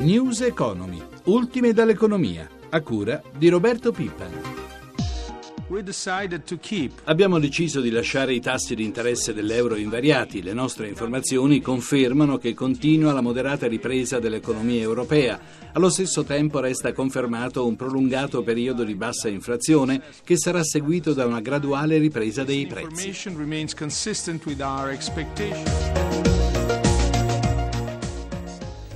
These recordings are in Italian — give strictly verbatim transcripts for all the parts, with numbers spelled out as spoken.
News Economy, ultime dall'economia, a cura di Roberto Pippa. Abbiamo deciso di lasciare i tassi di interesse dell'euro invariati. Le nostre informazioni confermano che continua la moderata ripresa dell'economia europea. Allo stesso tempo resta confermato un prolungato periodo di bassa inflazione che sarà seguito da una graduale ripresa dei prezzi.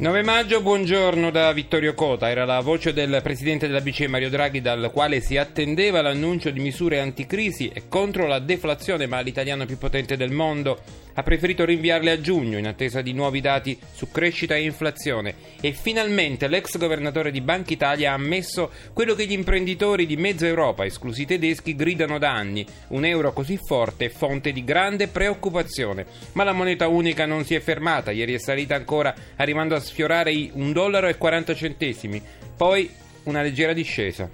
nove maggio, buongiorno da Vittorio Cota. Era la voce del presidente della B C E Mario Draghi, dal quale si attendeva l'annuncio di misure anticrisi e contro la deflazione, ma l'italiano più potente del mondo ha preferito rinviarle a giugno in attesa di nuovi dati su crescita e inflazione. E finalmente l'ex governatore di Banca Italia ha ammesso quello che gli imprenditori di mezza Europa, esclusi tedeschi, gridano da anni: un euro così forte è fonte di grande preoccupazione. Ma la moneta unica non si è fermata, ieri è salita ancora arrivando a sfiorare i un dollaro e quaranta centesimi, poi una leggera discesa.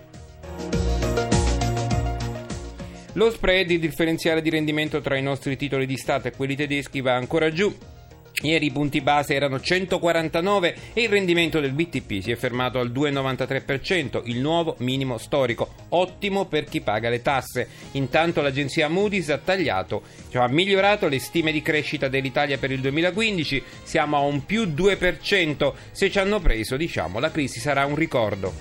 Lo spread, il differenziale di rendimento tra i nostri titoli di Stato e quelli tedeschi, va ancora giù. Ieri i punti base erano centoquarantanove e il rendimento del B T P si è fermato al due virgola novantatré per cento, il nuovo minimo storico, ottimo per chi paga le tasse. Intanto l'agenzia Moody's ha tagliato, cioè ha migliorato le stime di crescita dell'Italia per il duemilaquindici, siamo a un più due per cento, se ci hanno preso, diciamo, la crisi sarà un ricordo.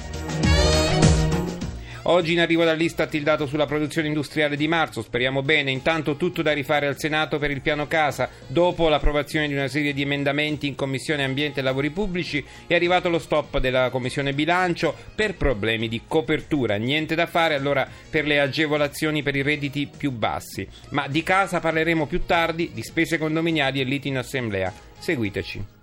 Oggi in arrivo dall'Istat il dato sulla produzione industriale di marzo, speriamo bene. Intanto tutto da rifare al Senato per il piano casa. Dopo l'approvazione di una serie di emendamenti in Commissione Ambiente e Lavori Pubblici è arrivato lo stop della Commissione Bilancio per problemi di copertura. Niente da fare allora per le agevolazioni per i redditi più bassi. Ma di casa parleremo più tardi, di spese condominiali e liti in assemblea. Seguiteci.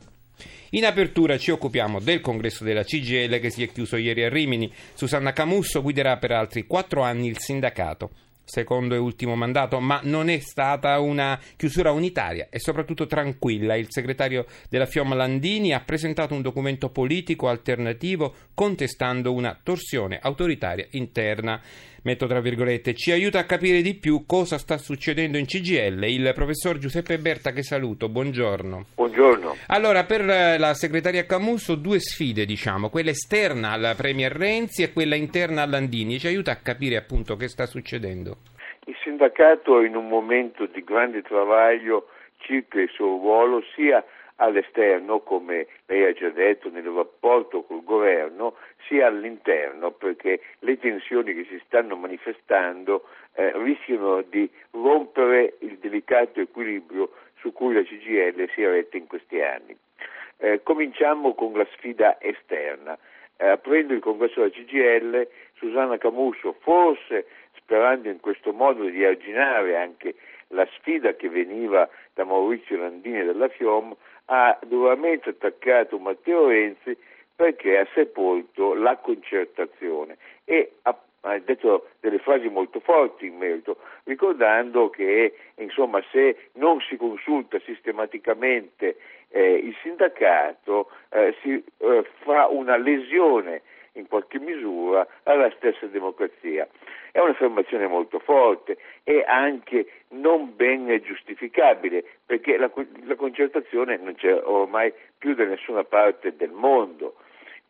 In apertura ci occupiamo del congresso della C G I L che si è chiuso ieri a Rimini. Susanna Camusso guiderà per altri quattro anni il sindacato, secondo e ultimo mandato, ma non è stata una chiusura unitaria e soprattutto tranquilla. Il segretario della Fiom Landini ha presentato un documento politico alternativo contestando una torsione autoritaria interna. Metto tra virgolette, ci aiuta a capire di più cosa sta succedendo in C G I L il professor Giuseppe Berta, che saluto, buongiorno. Buongiorno. Allora, per la segretaria Camusso due sfide, diciamo, quella esterna al Premier Renzi e quella interna a Landini, ci aiuta a capire appunto che sta succedendo. Il sindacato è in un momento di grande travaglio circa il suo ruolo sia all'esterno, come lei ha già detto, nel rapporto col governo, sia all'interno, perché le tensioni che si stanno manifestando eh, rischiano di rompere il delicato equilibrio su cui la C G I L si è retta in questi anni. Eh, cominciamo con la sfida esterna. Eh, aprendo il congresso della C G I L, Susanna Camusso, forse sperando in questo modo di arginare anche la sfida che veniva da Maurizio Landini e dalla Fiom, ha duramente attaccato Matteo Renzi perché ha sepolto la concertazione e ha, ha detto delle frasi molto forti in merito, ricordando che insomma se non si consulta sistematicamente eh, il sindacato eh, si eh, fa una lesione in qualche misura alla stessa democrazia. È un'affermazione molto forte e anche non ben giustificabile, perché la, la concertazione non c'è ormai più da nessuna parte del mondo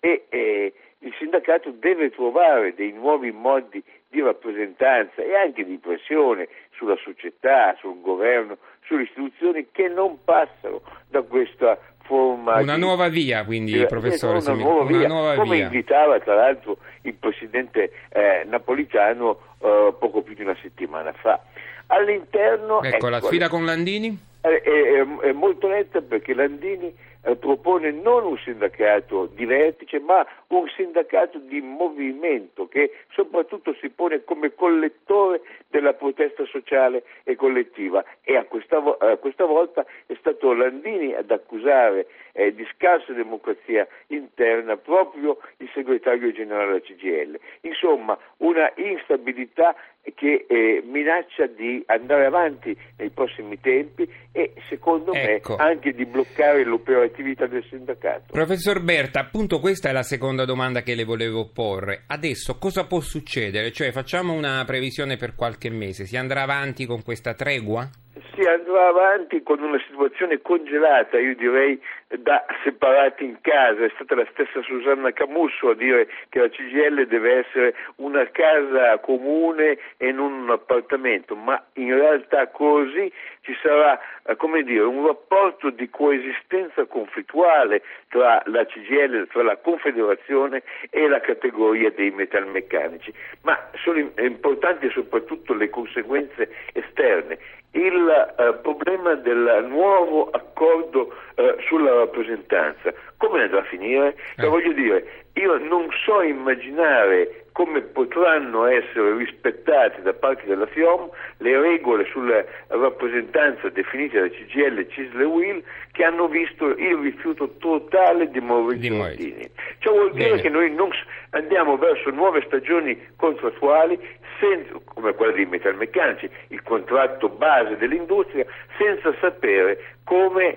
e eh, il sindacato deve trovare dei nuovi modi di rappresentanza e anche di pressione sulla società, sul governo, sulle istituzioni che non passano da questa forma. Una di... nuova via, quindi, eh, professore. Una nuova una via, nuova come via. Invitava tra l'altro il presidente eh, Napolitano eh, poco più di una settimana fa. All'interno. Ecco, ecco la sfida con Landini? È, è, è molto netta, perché Landini eh, propone non un sindacato di vertice, ma un sindacato di movimento che soprattutto si pone come collettore della protesta sociale e collettiva. E a questa, a questa volta è stato Landini ad accusare eh, di scarsa democrazia interna proprio il segretario generale della C G I L. Insomma, una instabilità che eh, minaccia di andare avanti nei prossimi tempi e, secondo ecco. me, anche di bloccare l'operatività del sindacato. Professor Berta, appunto questa è la seconda domanda che le volevo porre. Adesso cosa può succedere? Cioè, facciamo una previsione per qualche mese, si andrà avanti con questa tregua? si andrà avanti con una situazione congelata, io direi da separati in casa. È stata la stessa Susanna Camusso a dire che la C G I L deve essere una casa comune e non un appartamento, ma in realtà così ci sarà, come dire, un rapporto di coesistenza conflittuale tra la C G I L, tra la Confederazione e la categoria dei metalmeccanici, ma sono importanti soprattutto le conseguenze esterne. Il eh, problema del nuovo accordo eh, sulla rappresentanza, come andrà a finire? Eh. Voglio dire, io non so immaginare come potranno essere rispettate da parte della Fiom le regole sulla rappresentanza definite da C G I L, C I S L e U I L, che hanno visto il rifiuto totale di Maurizio Landini. Ciò vuol dire Bene. che noi non andiamo verso nuove stagioni contrattuali, senza, come quella dei metalmeccanici, il contratto base dell'industria, senza sapere come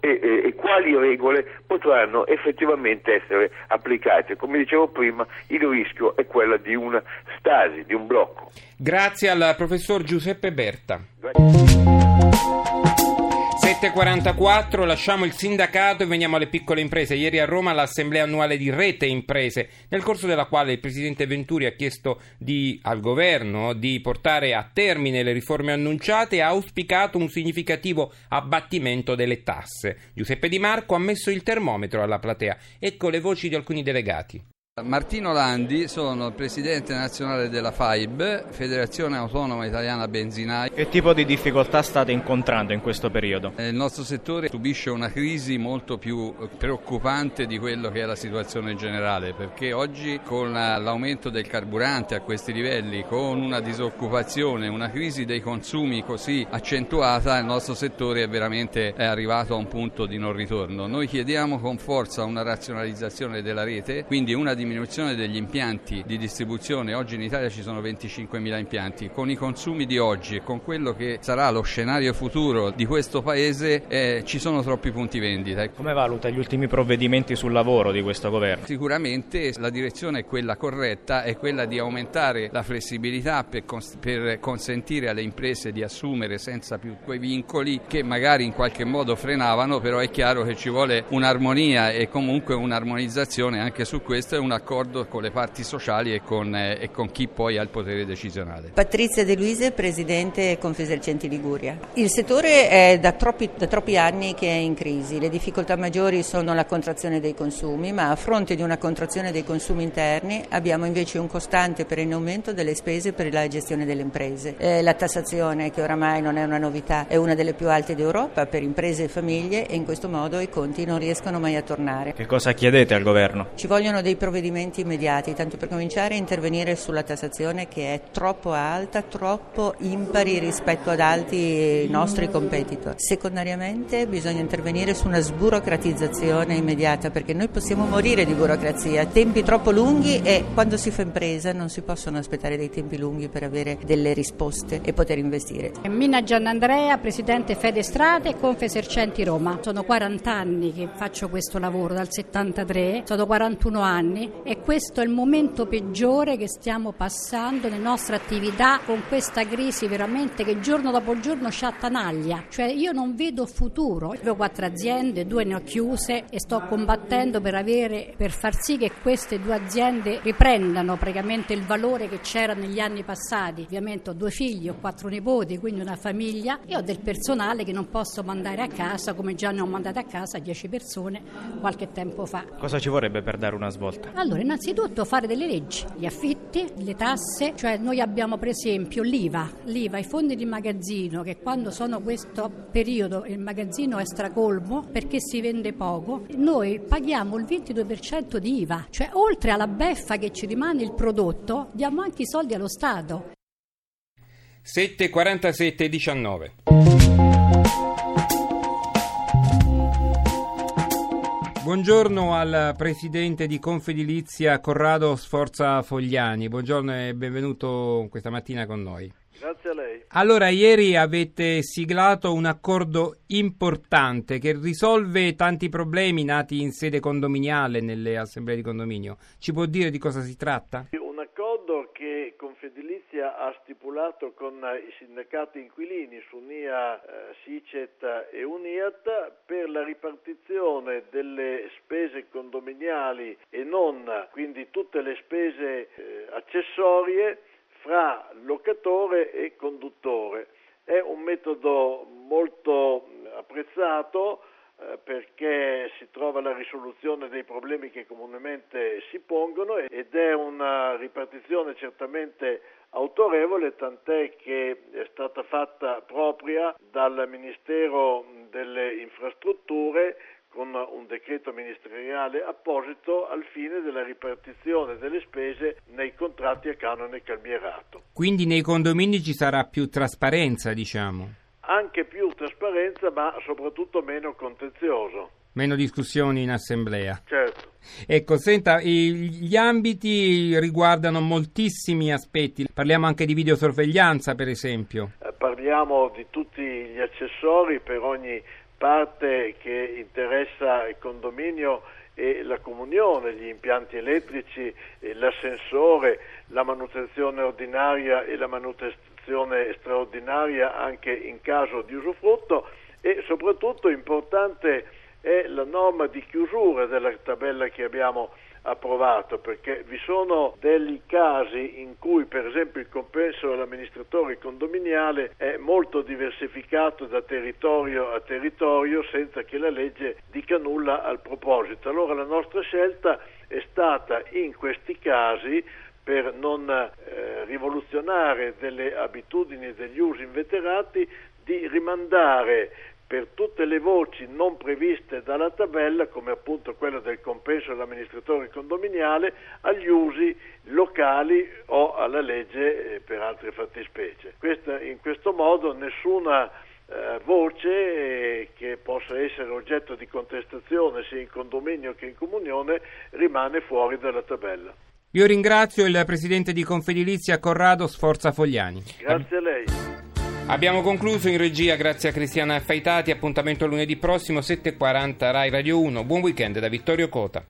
e, e, e quali regole potranno effettivamente essere applicate. Come dicevo prima, il rischio è quello di una stasi, di un blocco. Grazie al professor Giuseppe Berta. Grazie. sette e quarantaquattro, lasciamo il sindacato e veniamo alle piccole imprese. Ieri a Roma l'assemblea annuale di Rete Imprese, nel corso della quale il presidente Venturi ha chiesto di, al governo di portare a termine le riforme annunciate e ha auspicato un significativo abbattimento delle tasse. Giuseppe Di Marco ha messo il termometro alla platea. Ecco le voci di alcuni delegati. Martino Landi, sono il presidente nazionale della F A I B, Federazione Autonoma Italiana Benzinai. Che tipo di difficoltà state incontrando in questo periodo? Il nostro settore subisce una crisi molto più preoccupante di quello che è la situazione generale, perché oggi con l'aumento del carburante a questi livelli, con una disoccupazione, una crisi dei consumi così accentuata, il nostro settore è veramente è arrivato a un punto di non ritorno. Noi chiediamo con forza una razionalizzazione della rete, quindi una di diminuzione degli impianti di distribuzione. Oggi in Italia ci sono venticinquemila impianti. Con i consumi di oggi e con quello che sarà lo scenario futuro di questo paese eh, ci sono troppi punti vendita. Come valuta gli ultimi provvedimenti sul lavoro di questo governo? Sicuramente la direzione è quella corretta, è quella di aumentare la flessibilità per, cons- per consentire alle imprese di assumere senza più quei vincoli che magari in qualche modo frenavano, però è chiaro che ci vuole un'armonia e comunque un'armonizzazione anche su questo e un accordo con le parti sociali e con, eh, e con chi poi ha il potere decisionale. Patrizia De Luise, presidente Confesercenti Liguria. Il settore è da troppi, da troppi anni che è in crisi. Le difficoltà maggiori sono la contrazione dei consumi, ma a fronte di una contrazione dei consumi interni abbiamo invece un costante perenne aumento delle spese per la gestione delle imprese. Eh, la tassazione, che oramai non è una novità, è una delle più alte d'Europa per imprese e famiglie, e in questo modo i conti non riescono mai a tornare. Che cosa chiedete al governo? Ci vogliono dei provvedimenti immediati, tanto per cominciare a intervenire sulla tassazione, che è troppo alta, troppo impari rispetto ad altri nostri competitor. Secondariamente bisogna intervenire su una sburocratizzazione immediata, perché noi possiamo morire di burocrazia, tempi troppo lunghi, e quando si fa impresa non si possono aspettare dei tempi lunghi per avere delle risposte e poter investire. Mina Gianandrea, presidente Fedestrade, Confesercenti Roma. Sono quaranta anni che faccio questo lavoro, dal settantatré, sono quarantuno anni. E questo è il momento peggiore che stiamo passando nella nostra attività, con questa crisi veramente che giorno dopo giorno ci attanaglia. Cioè io non vedo futuro. Io ho quattro aziende, due ne ho chiuse e sto combattendo per avere, per far sì che queste due aziende riprendano praticamente il valore che c'era negli anni passati. Ovviamente ho due figli, ho quattro nipoti, quindi una famiglia, e ho del personale che non posso mandare a casa, come già ne ho mandate a casa dieci persone qualche tempo fa. Cosa ci vorrebbe per dare una svolta? Allora, innanzitutto fare delle leggi, gli affitti, le tasse, cioè noi abbiamo per esempio l'I V A, l'I V A, i fondi di magazzino, che quando sono questo periodo il magazzino è stracolmo perché si vende poco, noi paghiamo il ventidue per cento di I V A, cioè oltre alla beffa che ci rimane il prodotto, diamo anche i soldi allo Stato. sette e quarantasette e diciannove. Buongiorno al presidente di Confedilizia Corrado Sforza Fogliani, buongiorno e benvenuto questa mattina con noi. Grazie a lei. Allora, ieri avete siglato un accordo importante che risolve tanti problemi nati in sede condominiale, nelle assemblee di condominio. Ci può dire di cosa si tratta? Un accordo che che Confedilizia ha stipulato con i sindacati inquilini, Sunia, Sicet e UNIAT, per la ripartizione delle spese condominiali e non, quindi tutte le spese eh, accessorie, fra locatore e conduttore. È un metodo molto apprezzato eh, perché si trova la risoluzione dei problemi che comunemente si pongono ed è una ripartizione certamente autorevole, tant'è che è stata fatta propria dal Ministero delle Infrastrutture con un decreto ministeriale apposito al fine della ripartizione delle spese nei contratti a canone calmierato. Quindi nei condomini ci sarà più trasparenza, diciamo? Anche più trasparenza, ma soprattutto meno contenzioso. Meno discussioni in assemblea. Certo. Ecco, senta, gli ambiti riguardano moltissimi aspetti. Parliamo anche di videosorveglianza, per esempio. Parliamo di tutti gli accessori per ogni parte che interessa il condominio e la comunione, gli impianti elettrici, l'ascensore, la manutenzione ordinaria e la manutenzione straordinaria anche in caso di usufrutto, e soprattutto importante è la norma di chiusura della tabella che abbiamo approvato, perché vi sono degli casi in cui per esempio il compenso dell'amministratore condominiale è molto diversificato da territorio a territorio senza che la legge dica nulla al proposito. Allora la nostra scelta è stata in questi casi, per non eh, rivoluzionare delle abitudini e degli usi inveterati, di rimandare per tutte le voci non previste dalla tabella, come appunto quella del compenso dell'amministratore condominiale, agli usi locali o alla legge per altre fattispecie. Questa, in questo modo nessuna eh, voce eh, che possa essere oggetto di contestazione sia in condominio che in comunione rimane fuori dalla tabella. Io ringrazio il presidente di Confedilizia Corrado Sforza Fogliani. Grazie a lei. Abbiamo concluso in regia, grazie a Cristiana Affaitati. Appuntamento lunedì prossimo, sette e quaranta, Rai Radio uno. Buon weekend da Vittorio Cota.